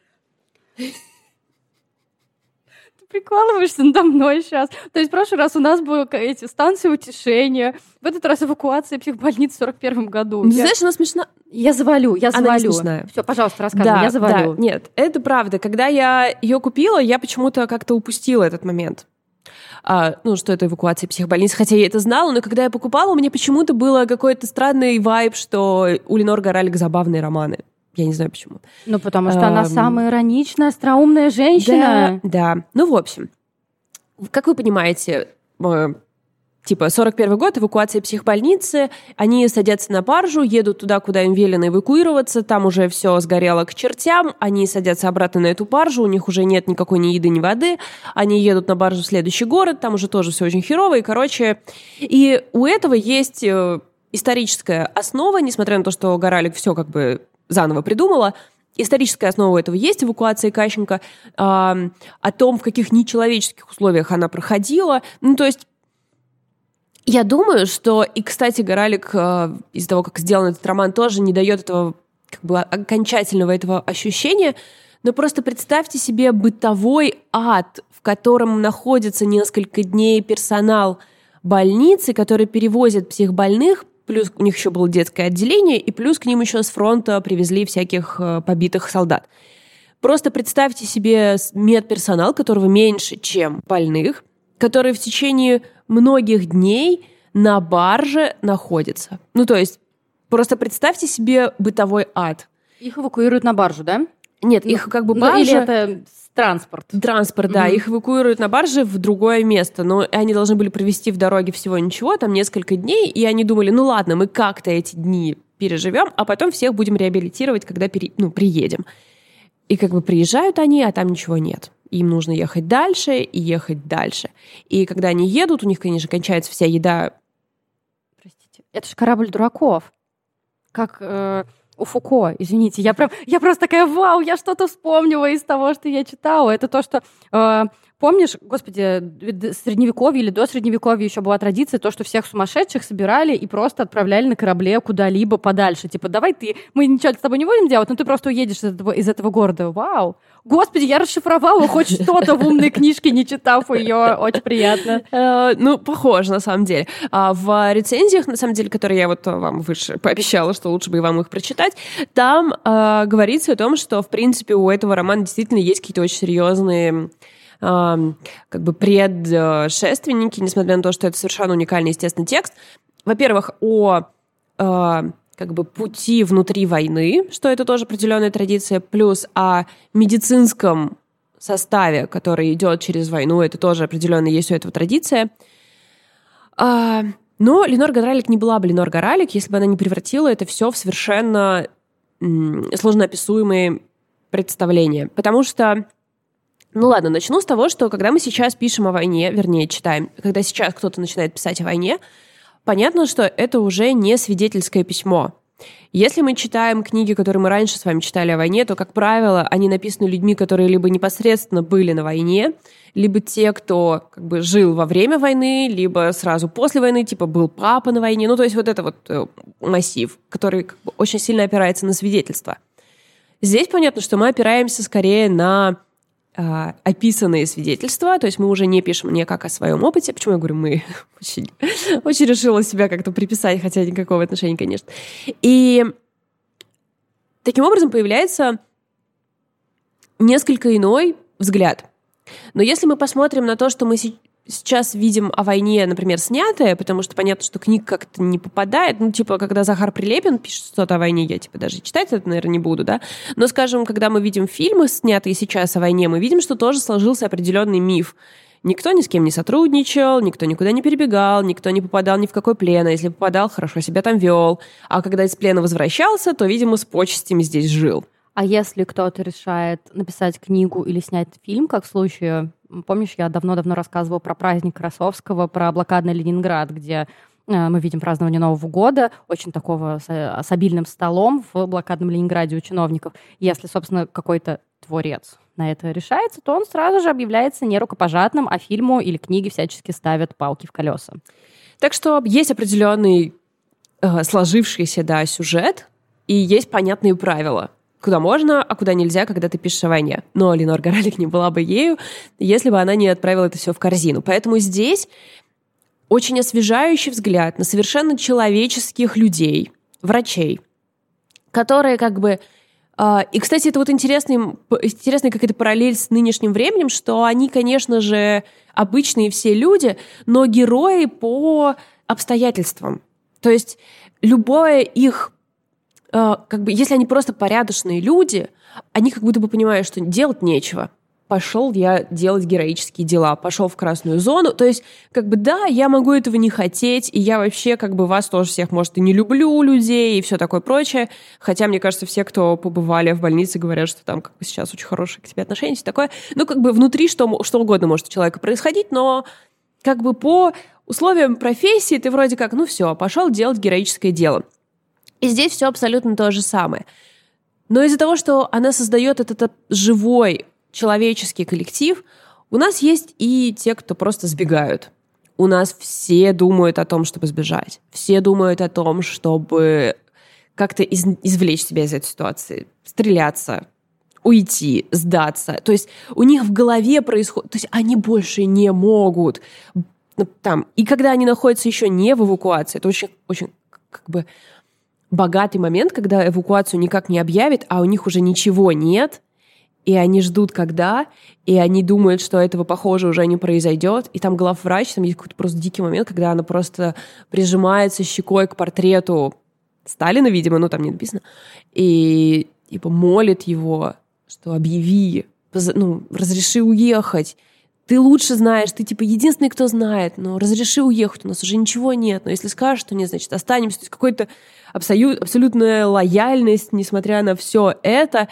Прикалываешься надо мной сейчас. То есть в прошлый раз у нас были эти станции утешения, в этот раз эвакуация психбольниц в сорок первом году. Ну, я... Знаешь, она смешна... Я завалю, я завалю. Она не смешная. Все, пожалуйста, рассказывай, да, я завалю. Да, нет, это правда. Когда я ее купила, я почему-то как-то упустила этот момент. А, ну, что это эвакуация психбольниц, хотя я это знала, но когда я покупала, у меня почему-то было какой-то странный вайб, что у Линор Горалик забавные романы. Я не знаю, почему. Ну, потому что а, она самая ироничная, остроумная женщина. Да, да. Ну, в общем, как вы понимаете, э, типа, сорок первый год, эвакуация психбольницы, они садятся на баржу, едут туда, куда им велено эвакуироваться, там уже все сгорело к чертям, они садятся обратно на эту баржу, у них уже нет никакой ни еды, ни воды, они едут на баржу в следующий город, там уже тоже все очень херово, и, короче, и у этого есть э, историческая основа, несмотря на то, что Горалик все как бы... заново придумала. Историческая основа этого есть, эвакуация Кащенко, э, о том, в каких нечеловеческих условиях она проходила. Ну, то есть, я думаю, что... И, кстати, Горалик, э, из-за того, как сделан этот роман, тоже не дает этого как бы окончательного этого ощущения. Но просто представьте себе бытовой ад, в котором находится несколько дней персонал больницы, который перевозит психбольных, плюс у них еще было детское отделение, и плюс к ним еще с фронта привезли всяких побитых солдат. Просто представьте себе медперсонал, которого меньше, чем больных, который в течение многих дней на барже находится. Ну, то есть, просто представьте себе бытовой ад. Их эвакуируют на баржу, да? Нет, ну, их как бы баржа... Ну, или это транспорт. Транспорт, да. Mm-hmm. Их эвакуируют на барже в другое место. Но они должны были провести в дороге всего ничего, там несколько дней, и они думали, ну ладно, мы как-то эти дни переживем, а потом всех будем реабилитировать, когда пере... ну, приедем. И как бы приезжают они, а там ничего нет. Им нужно ехать дальше и ехать дальше. И когда они едут, у них, конечно, кончается вся еда. Простите, это же корабль дураков. Как... Э... У Фуко, извините, я, прям, я просто такая, вау, я что-то вспомнила из того, что я читала. Это то, что, э, помнишь, господи, в средневековье или до средневековья еще была традиция, то, что всех сумасшедших собирали и просто отправляли на корабле куда-либо подальше. Типа, давай ты, мы ничего с тобой не будем делать, но ты просто уедешь из этого, из этого города. Вау! Господи, я расшифровала хоть что-то в умной книжке, не читав ее. Очень приятно. Ну, похоже, на самом деле. В рецензиях, на самом деле, которые я вот вам выше пообещала, что лучше бы и вам их прочитать, там говорится о том, что, в принципе, у этого романа действительно есть какие-то очень серьезные как бы предшественники, несмотря на то, что это совершенно уникальный, естественно, текст. Во-первых, о... как бы пути внутри войны, что это тоже определенная традиция, плюс о медицинском составе, который идет через войну, это тоже определенно есть у этого традиция. А, но Линор Горалик не была бы Линор Горалик, если бы она не превратила это все в совершенно м- сложноописуемые представления. Потому что, ну ладно, начну с того, что когда мы сейчас пишем о войне, вернее, читаем, когда сейчас кто-то начинает писать о войне, понятно, что это уже не свидетельское письмо. Если мы читаем книги, которые мы раньше с вами читали о войне, то, как правило, они написаны людьми, которые либо непосредственно были на войне, либо те, кто как бы жил во время войны, либо сразу после войны, типа был папа на войне. Ну, то есть вот это вот массив, который как бы очень сильно опирается на свидетельства. Здесь понятно, что мы опираемся скорее на... описанные свидетельства, то есть мы уже не пишем никак о своем опыте. Почему я говорю «мы»? Очень, очень решила себя как-то приписать, хотя никакого отношения, конечно. И таким образом появляется несколько иной взгляд. Но если мы посмотрим на то, что мы сейчас... Сейчас видим о войне, например, снятое, потому что понятно, что книг как-то не попадает. Ну, типа, когда Захар Прилепин пишет что-то о войне, я, типа, даже читать это, наверное, не буду, да? Но, скажем, когда мы видим фильмы, снятые сейчас о войне, мы видим, что тоже сложился определенный миф. Никто ни с кем не сотрудничал, никто никуда не перебегал, никто не попадал ни в какой плен, а если попадал, хорошо себя там вел. А когда из плена возвращался, то, видимо, с почестями здесь жил. А если кто-то решает написать книгу или снять фильм, как в случае... Помнишь, я давно-давно рассказывала про праздник Красовского, про блокадный Ленинград, где э, мы видим празднование Нового года, очень такого с, с обильным столом в блокадном Ленинграде у чиновников. Если, собственно, какой-то творец на это решается, то он сразу же объявляется нерукопожатным, а фильму или книге всячески ставят палки в колеса. Так что есть определенный э, сложившийся, да, сюжет, и есть понятные правила. Куда можно, а куда нельзя, когда ты пишешь о войне. Но Линор Горалик не была бы ею, если бы она не отправила это все в корзину. Поэтому здесь очень освежающий взгляд на совершенно человеческих людей, врачей, которые как бы... И, кстати, это вот интересный, интересный какой-то параллель с нынешним временем, что они, конечно же, обычные все люди, но герои по обстоятельствам. То есть любое их... Как бы, если они просто порядочные люди, они как будто бы понимают, что делать нечего. Пошел я делать героические дела, пошел в красную зону. То есть, как бы, да, я могу этого не хотеть, и я вообще, как бы, вас тоже всех, может, и не люблю, людей, и все такое прочее. Хотя, мне кажется, все, кто побывали в больнице, говорят, что там, как бы, сейчас очень хорошие к тебе отношения, все такое. Ну, как бы, внутри что, что угодно может у человека происходить, но, как бы, по условиям профессии ты вроде как, ну, все, пошел делать героическое дело. И здесь все абсолютно то же самое. Но из-за того, что она создает этот, этот живой человеческий коллектив, у нас есть и те, кто просто сбегают. У нас все думают о том, чтобы сбежать. Все думают о том, чтобы как-то из- извлечь себя из этой ситуации, стреляться, уйти, сдаться. То есть у них в голове происходит... То есть они больше не могут. Там. И когда они находятся еще не в эвакуации, это очень, очень как бы... богатый момент, когда эвакуацию никак не объявят, а у них уже ничего нет, и они ждут, когда, и они думают, что этого, похоже, уже не произойдет. И там главврач, там есть какой-то просто дикий момент, когда она просто прижимается щекой к портрету Сталина, видимо, ну там не написано, и типа молит его, что объяви, поз- ну, разреши уехать. Ты лучше знаешь, ты, типа, единственный, кто знает, но разреши уехать, у нас уже ничего нет, но если скажешь, то нет, значит, останемся. То есть какая-то абсолютная лояльность, несмотря на все это,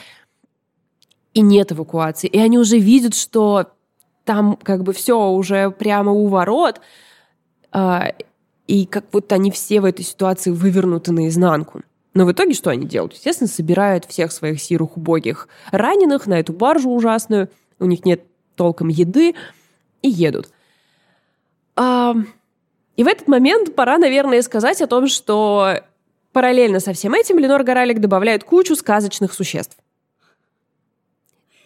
и нет эвакуации. И они уже видят, что там как бы все уже прямо у ворот, и как будто они все в этой ситуации вывернуты наизнанку. Но в итоге что они делают? Естественно, собирают всех своих сирых, убогих раненых на эту баржу ужасную, у них нет толком еды, и едут. А, и в этот момент пора, наверное, сказать о том, что параллельно со всем этим Линор Горалик добавляет кучу сказочных существ.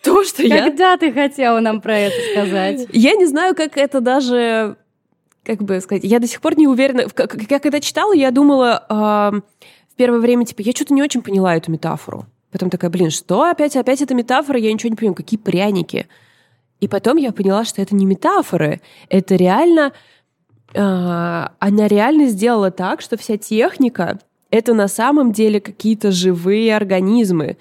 То, что я... Когда ты хотела нам про это сказать? Я не знаю, как это даже... Как бы сказать... Я до сих пор не уверена... Я когда читала, я думала э, в первое время, типа, я что-то не очень поняла эту метафору. Потом такая, блин, что? Опять, опять эта метафора? Я ничего не понимаю. Какие пряники? И потом я поняла, что это не метафоры, это реально... Э, она реально сделала так, что вся техника — это на самом деле какие-то живые организмы.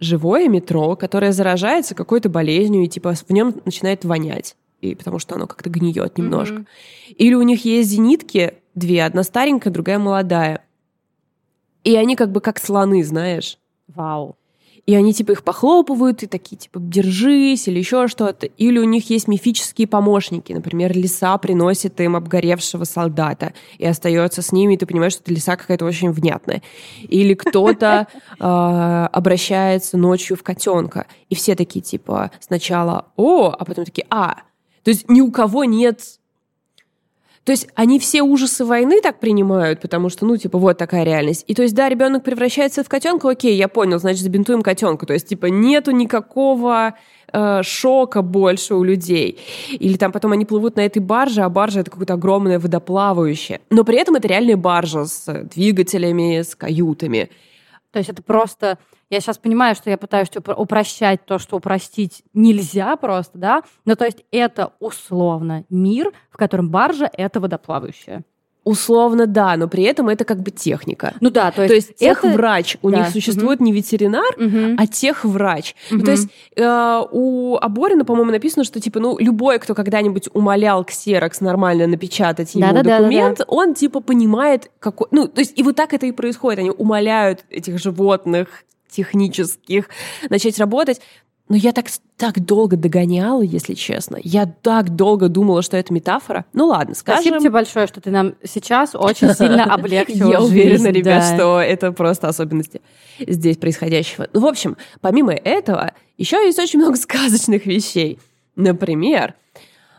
Живое метро, которое заражается какой-то болезнью, и типа в нем начинает вонять, и, потому что оно как-то гниет немножко. Mm-hmm. Или у них есть зенитки, две, одна старенькая, другая молодая. И они как бы как слоны, знаешь. Вау. И они, типа, их похлопывают, и такие, типа, держись, или еще что-то. Или у них есть мифические помощники. Например, лиса приносит им обгоревшего солдата и остается с ними, и ты понимаешь, что эта лиса какая-то очень внятная. Или кто-то э, обращается ночью в котенка. И все такие, типа, сначала «О!», а потом такие «А!». То есть ни у кого нет... То есть они все ужасы войны так принимают, потому что, ну, типа, вот такая реальность. И то есть, да, ребенок превращается в котенка, окей, я понял, значит, забинтуем котенка. То есть, типа, нету никакого э, шока больше у людей. Или там потом они плывут на этой барже, а баржа — это какое-то огромное водоплавающее. Но при этом это реальная баржа с двигателями, с каютами. То есть это просто... Я сейчас понимаю, что я пытаюсь упрощать то, что упростить нельзя просто, да? Но то есть это условно мир, в котором баржа — это водоплавающая. Условно, да, но при этом это как бы техника. Ну да, то есть... То есть техврач. Это... У да. них существует угу. не ветеринар, угу. а техврач. Угу. Ну, то есть э, у Аборина, по-моему, написано, что, типа, ну, любой, кто когда-нибудь умолял ксерокс нормально напечатать ему да, да, документ, да, да, да. он, типа, понимает, какой... Ну, то есть и вот так это и происходит. Они умоляют этих животных технических начать работать. Но я так, так долго догоняла, если честно. Я так долго думала, что это метафора. Ну ладно, скажем. Спасибо тебе большое, что ты нам сейчас очень сильно облегчила. Я уверена, ребят, что это просто особенности здесь происходящего. Ну, в общем, помимо этого, еще есть очень много сказочных вещей. Например,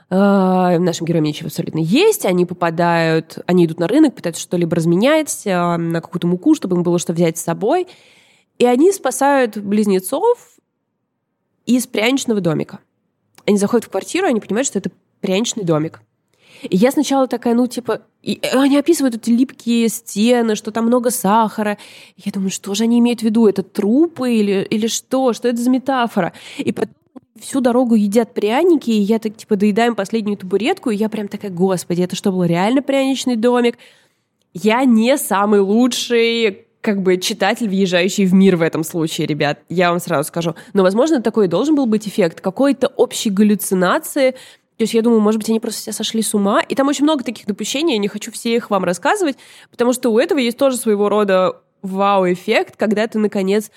нашим героям нечего абсолютно есть. Они попадают, они идут на рынок, пытаются что-либо разменять на какую-то муку, чтобы им было что взять с собой. И они спасают близнецов из пряничного домика. Они заходят в квартиру, они понимают, что это пряничный домик. И я сначала такая, ну, типа... И они описывают эти липкие стены, что там много сахара. И я думаю, что же они имеют в виду? Это трупы или, или что? Что это за метафора? И потом всю дорогу едят пряники, и я так, типа, доедаем последнюю табуретку, и я прям такая, господи, это что, был реально пряничный домик? Я не самый лучший... как бы читатель, въезжающий в мир в этом случае, ребят, я вам сразу скажу. Но, возможно, такой должен был быть эффект какой-то общей галлюцинации. То есть я думаю, может быть, они просто все сошли с ума. И там очень много таких допущений, я не хочу все их вам рассказывать, потому что у этого есть тоже своего рода вау-эффект, когда ты, наконец,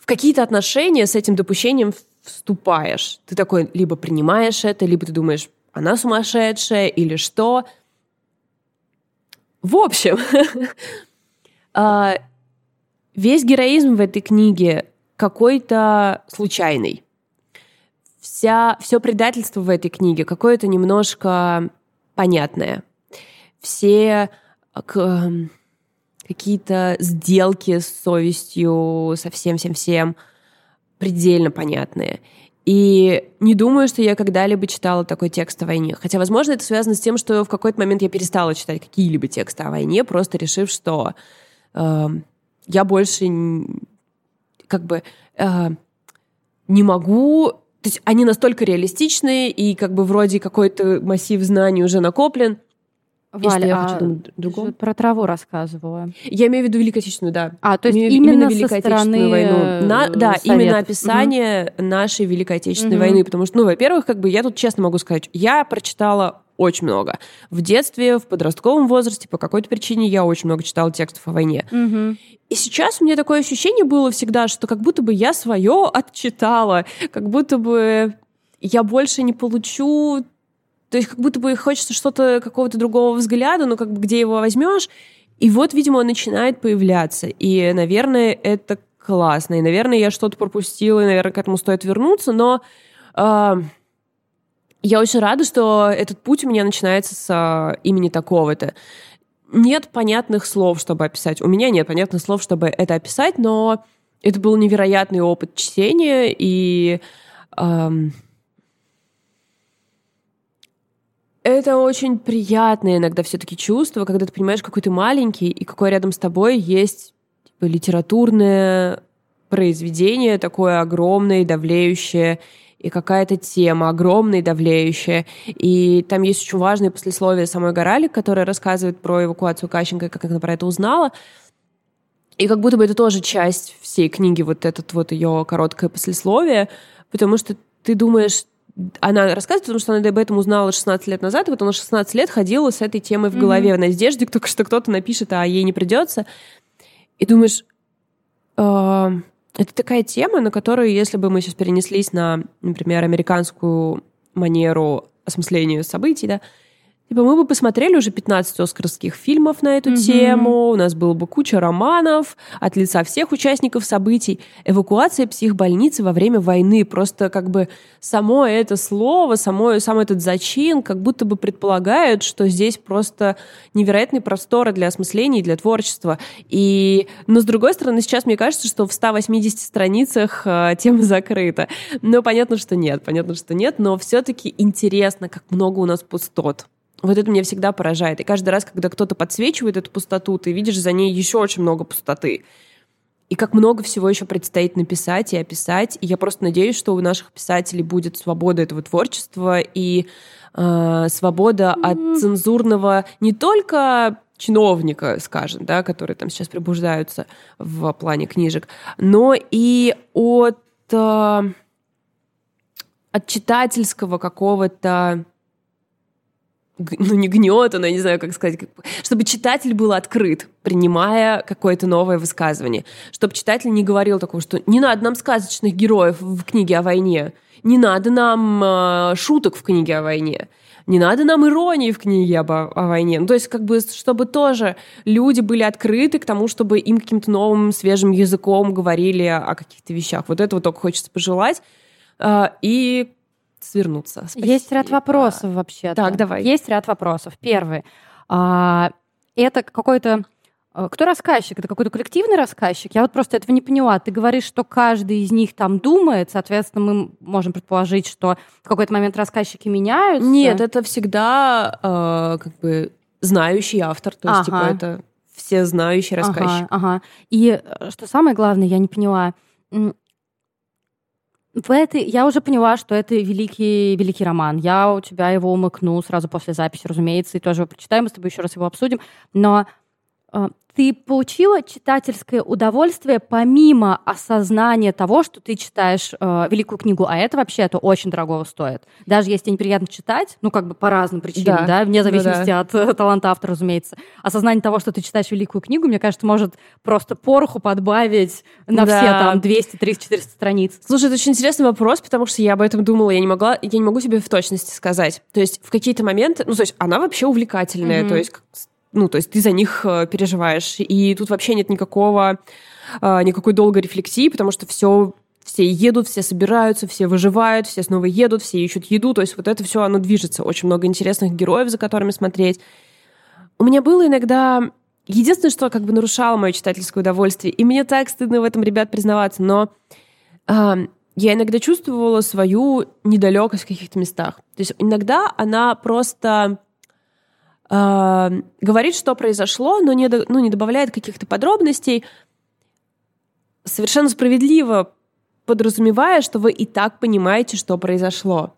в какие-то отношения с этим допущением вступаешь. Ты такой либо принимаешь это, либо ты думаешь, она сумасшедшая или что. В общем... Uh, весь героизм в этой книге какой-то случайный. Вся, все предательство в этой книге какое-то немножко понятное. Все к, какие-то сделки с совестью, со всем-всем-всем предельно понятные. И не думаю, что я когда-либо читала такой текст о войне. Хотя, возможно, это связано с тем, что в какой-то момент я перестала читать какие-либо тексты о войне, просто решив, что... я больше как бы не могу... То есть они настолько реалистичные, и как бы вроде какой-то массив знаний уже накоплен. Валя, я хочу думать другом. Про траву рассказывала. Я имею в виду Великую Отечественную, да. А, то есть именно, именно Великую со Отечественную войну. На, да, Совет. Именно описание угу. нашей Великой Отечественной угу. войны. Потому что, ну, во-первых, как бы я тут честно могу сказать, я прочитала... очень много. В детстве, в подростковом возрасте, по какой-то причине я очень много читала текстов о войне. Угу. И сейчас у меня такое ощущение было всегда, что как будто бы я свое отчитала, как будто бы я больше не получу... То есть как будто бы хочется что-то, какого-то другого взгляда, но как бы где его возьмешь? И вот, видимо, он начинает появляться. И, наверное, это классно. И, наверное, я что-то пропустила, и, наверное, к этому стоит вернуться, но... Э- Я очень рада, что этот путь у меня начинается с имени такого-то. Нет понятных слов, чтобы описать. У меня нет понятных слов, чтобы это описать, но это был невероятный опыт чтения, и эм, это очень приятное иногда все-таки чувство, когда ты понимаешь, какой ты маленький, и какой рядом с тобой есть типа, литературное произведение, такое огромное, давлеющее, и какая-то тема огромная и давлеющая. И там есть очень важное послесловие самой Горалик, которая рассказывает про эвакуацию Кащенко, как она про это узнала. И как будто бы это тоже часть всей книги, вот это вот ее короткое послесловие, потому что ты думаешь... Она рассказывает, потому что она об этом узнала шестнадцать лет назад, и вот она шестнадцать лет ходила с этой темой в голове, mm-hmm. в надежде, что кто-то напишет, а ей не придется. И думаешь... Это такая тема, на которую, если бы мы сейчас перенеслись на, например, американскую манеру осмысления событий, да, типа мы бы посмотрели уже пятнадцать оскаровских фильмов на эту mm-hmm. тему, у нас было бы куча романов от лица всех участников событий, эвакуация психбольницы во время войны. Просто как бы само это слово, само, сам этот зачин как будто бы предполагает, что здесь просто невероятные просторы для осмысления и для творчества. И... Но, с другой стороны, сейчас мне кажется, что в ста восьмидесяти страницах э, тема закрыта. Но понятно, что нет, понятно, что нет, но все-таки интересно, как много у нас пустот. Вот это меня всегда поражает. И каждый раз, когда кто-то подсвечивает эту пустоту, ты видишь за ней еще очень много пустоты. И как много всего еще предстоит написать и описать. И я просто надеюсь, что у наших писателей будет свобода этого творчества и э, свобода mm-hmm. от цензурного не только чиновника, скажем, да, которые там сейчас пробуждаются в плане книжек, но и от, э, от читательского какого-то... ну, не гнета, но я не знаю, как сказать, как... чтобы читатель был открыт, принимая какое-то новое высказывание. Чтобы читатель не говорил такого, что не надо нам сказочных героев в книге о войне, не надо нам э, шуток в книге о войне, не надо нам иронии в книге об, о войне. Ну, то есть, как бы, чтобы тоже люди были открыты к тому, чтобы им каким-то новым, свежим языком говорили о каких-то вещах. Вот этого только хочется пожелать. Э, и... свернуться. Спасибо. Есть ряд вопросов вообще. Так, давай. Есть ряд вопросов. Первый. А, это какой-то... Кто рассказчик? Это какой-то коллективный рассказчик? Я вот просто этого не поняла. Ты говоришь, что каждый из них там думает, соответственно, мы можем предположить, что в какой-то момент рассказчики меняются? Нет, это всегда э, как бы знающий автор. То есть, ага. типа, это все знающие рассказчики. Ага, ага. И что самое главное, я не поняла... В этой, я уже поняла, что это великий, великий роман. Я у тебя его умыкну сразу после записи, разумеется, и тоже его прочитаем, мы с тобой еще раз его обсудим. Но э, ты получила читательское удовольствие помимо осознания того, что ты читаешь э, великую книгу, а это вообще-то очень дорого стоит. Даже если неприятно читать, ну как бы по разным причинам, да, да, вне зависимости да, да. от э, таланта автора, разумеется, осознание того, что ты читаешь великую книгу, мне кажется, может просто пороху подбавить на да. все там двести, триста, четыреста страниц. Слушай, это очень интересный вопрос, потому что я об этом думала, я не могла, я не могу себе в точности сказать. То есть в какие-то моменты, ну то есть она вообще увлекательная, mm-hmm. то есть Ну, то есть ты за них э, переживаешь. И тут вообще нет никакого, э, никакой долгой рефлексии, потому что все, все едут, все собираются, все выживают, все снова едут, все ищут еду. То есть вот это все, оно движется. Очень много интересных героев, за которыми смотреть. У меня было иногда... Единственное, что как бы нарушало мое читательское удовольствие, и мне так стыдно в этом, ребят, признаваться, но э, я иногда чувствовала свою недалекость в каких-то местах. То есть иногда она просто... говорит, что произошло, но не, ну, не добавляет каких-то подробностей, совершенно справедливо подразумевая, что вы и так понимаете, что произошло.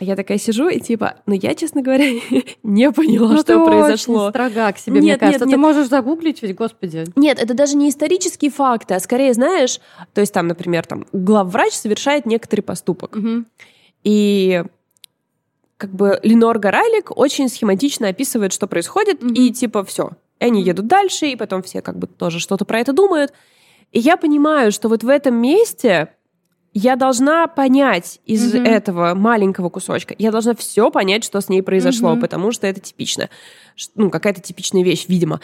А я такая сижу и типа, ну я, честно говоря, не поняла, ну, что произошло. Ну ты очень строга к себе, нет, мне кажется. Нет, ты нет. можешь загуглить ведь, господи. Нет, это даже не исторические факты, а скорее, знаешь, то есть там, например, там, главврач совершает некоторый поступок. Угу. И... как бы Линор Горалик очень схематично описывает, что происходит, mm-hmm. и типа все. Они едут дальше, и потом все как бы тоже что-то про это думают. И я понимаю, что вот в этом месте я должна понять из mm-hmm. этого маленького кусочка, я должна все понять, что с ней произошло, mm-hmm. потому что это типично. Ну, какая-то типичная вещь, видимо.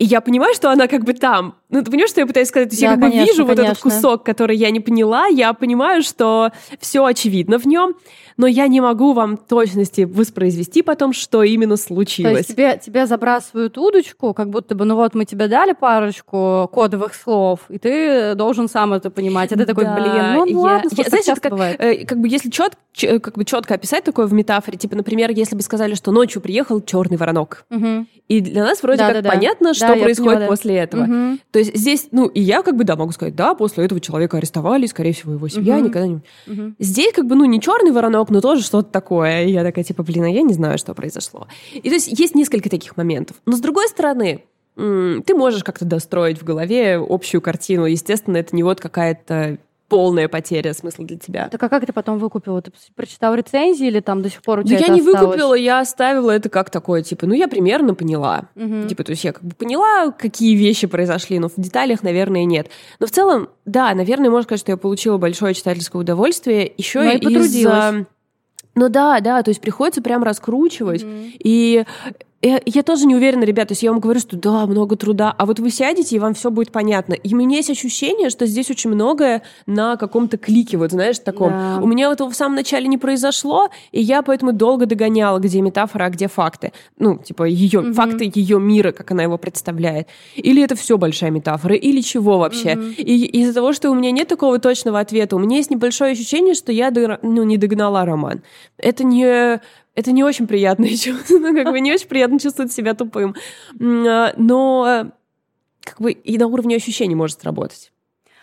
И я понимаю, что она как бы там. Ну, ты понимаешь, что я пытаюсь сказать? То есть да, я как бы конечно, вижу конечно. Вот этот кусок, который я не поняла, я понимаю, что все очевидно в нем, но я не могу вам точности воспроизвести потом, что именно случилось. То есть тебе, тебе забрасывают удочку, как будто бы, ну вот мы тебе дали парочку кодовых слов, и ты должен сам это понимать. А ты такой, да, блин, ну я, ладно, я, знаешь, часто как, бывает. Э, как бы если чет, ч, как бы четко описать такое в метафоре, типа, например, если бы сказали, что ночью приехал черный воронок. Угу. И для нас вроде да, как да, понятно, да. что что да, происходит поняла, после да. этого. Угу. То есть здесь, ну, и я как бы, да, могу сказать, да, после этого человека арестовали, скорее всего, его семья угу. никогда не... Угу. Здесь как бы, ну, не черный воронок, но тоже что-то такое. И я такая, типа, блин, а я не знаю, что произошло. И то есть есть несколько таких моментов. Но с другой стороны, м- ты можешь как-то достроить в голове общую картину. Естественно, это не вот какая-то полная потеря смысла для тебя. Так а как ты потом выкупила? Ты прочитала рецензии или там до сих пор у тебя да это я не осталось? Выкупила, я оставила это как такое, типа, ну я примерно поняла. Угу. Типа, то есть я как бы поняла, какие вещи произошли, но в деталях, наверное, нет. Но в целом, да, наверное, можно сказать, что я получила большое читательское удовольствие. Еще но и потрудилась. Ну да, да, то есть приходится прям раскручивать. Угу. И... Я, я тоже не уверена, ребят, то есть я вам говорю, что да, много труда, а вот вы сядете, и вам все будет понятно. И у меня есть ощущение, что здесь очень многое на каком-то клике, вот знаешь, таком. Да. У меня этого в самом начале не произошло, и я поэтому долго догоняла, где метафора, а где факты. Ну, типа, ее, угу. факты ее мира, как она его представляет. Или это все большая метафора, или чего вообще. Угу. И из-за того, что у меня нет такого точного ответа, у меня есть небольшое ощущение, что я догр... ну, не догнала роман. Это не... Это не очень приятное чувство, ну, как бы не очень приятно чувствовать себя тупым. Но как бы и на уровне ощущений может сработать.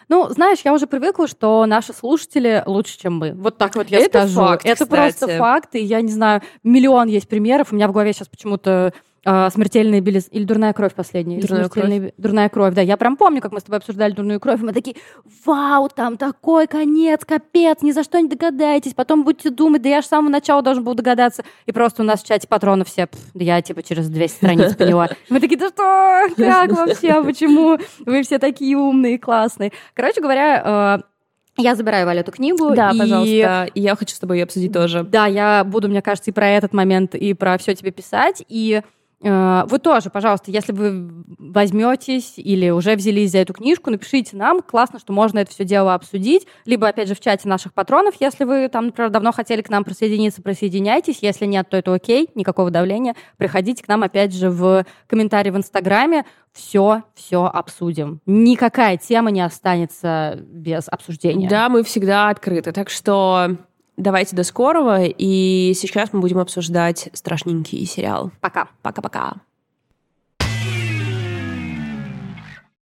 Ну, знаешь, я уже привыкла, что наши слушатели лучше, чем мы. Вот так вот я это скажу. Факт, это кстати. Просто факт, и я не знаю, миллион есть примеров. У меня в голове сейчас почему-то э, смертельная билиз... или дурная кровь последняя. Дурная кровь. Дурная кровь, да. Я прям помню, как мы с тобой обсуждали дурную кровь, и мы такие, вау, там такой конец, капец, ни за что не догадаетесь. Потом будете думать, да я же с самого начала должен был догадаться. И просто у нас в чате патронов все, да я типа через двести страниц поняла. Мы такие, да что? Как вообще? Почему? Вы все такие умные, классные. Короче говоря, я забираю, Валя, эту книгу. Да, и... пожалуйста. И я хочу с тобой ее обсудить тоже. Да, я буду, мне кажется, и про этот момент, и про все тебе писать. И э, вы тоже, пожалуйста, если вы возьметесь или уже взялись за эту книжку, напишите нам. Классно, что можно это все дело обсудить. Либо, опять же, в чате наших патронов. Если вы там, например, давно хотели к нам присоединиться, присоединяйтесь. Если нет, то это окей, никакого давления. Приходите к нам, опять же, в комментарии в Инстаграме. Все, все обсудим. Никакая тема не останется без обсуждения. Да, мы всегда открыты. Так что давайте до скорого. И сейчас мы будем обсуждать страшненький сериал. Пока. Пока-пока.